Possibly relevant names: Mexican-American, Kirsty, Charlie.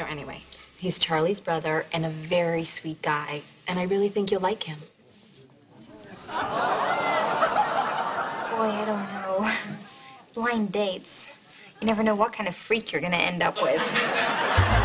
So anyway, he's Charlie's brother and a very sweet guy, and I really think you'll like him. Boy, I don't know. Blind dates. You never know what kind of freak you're gonna end up with.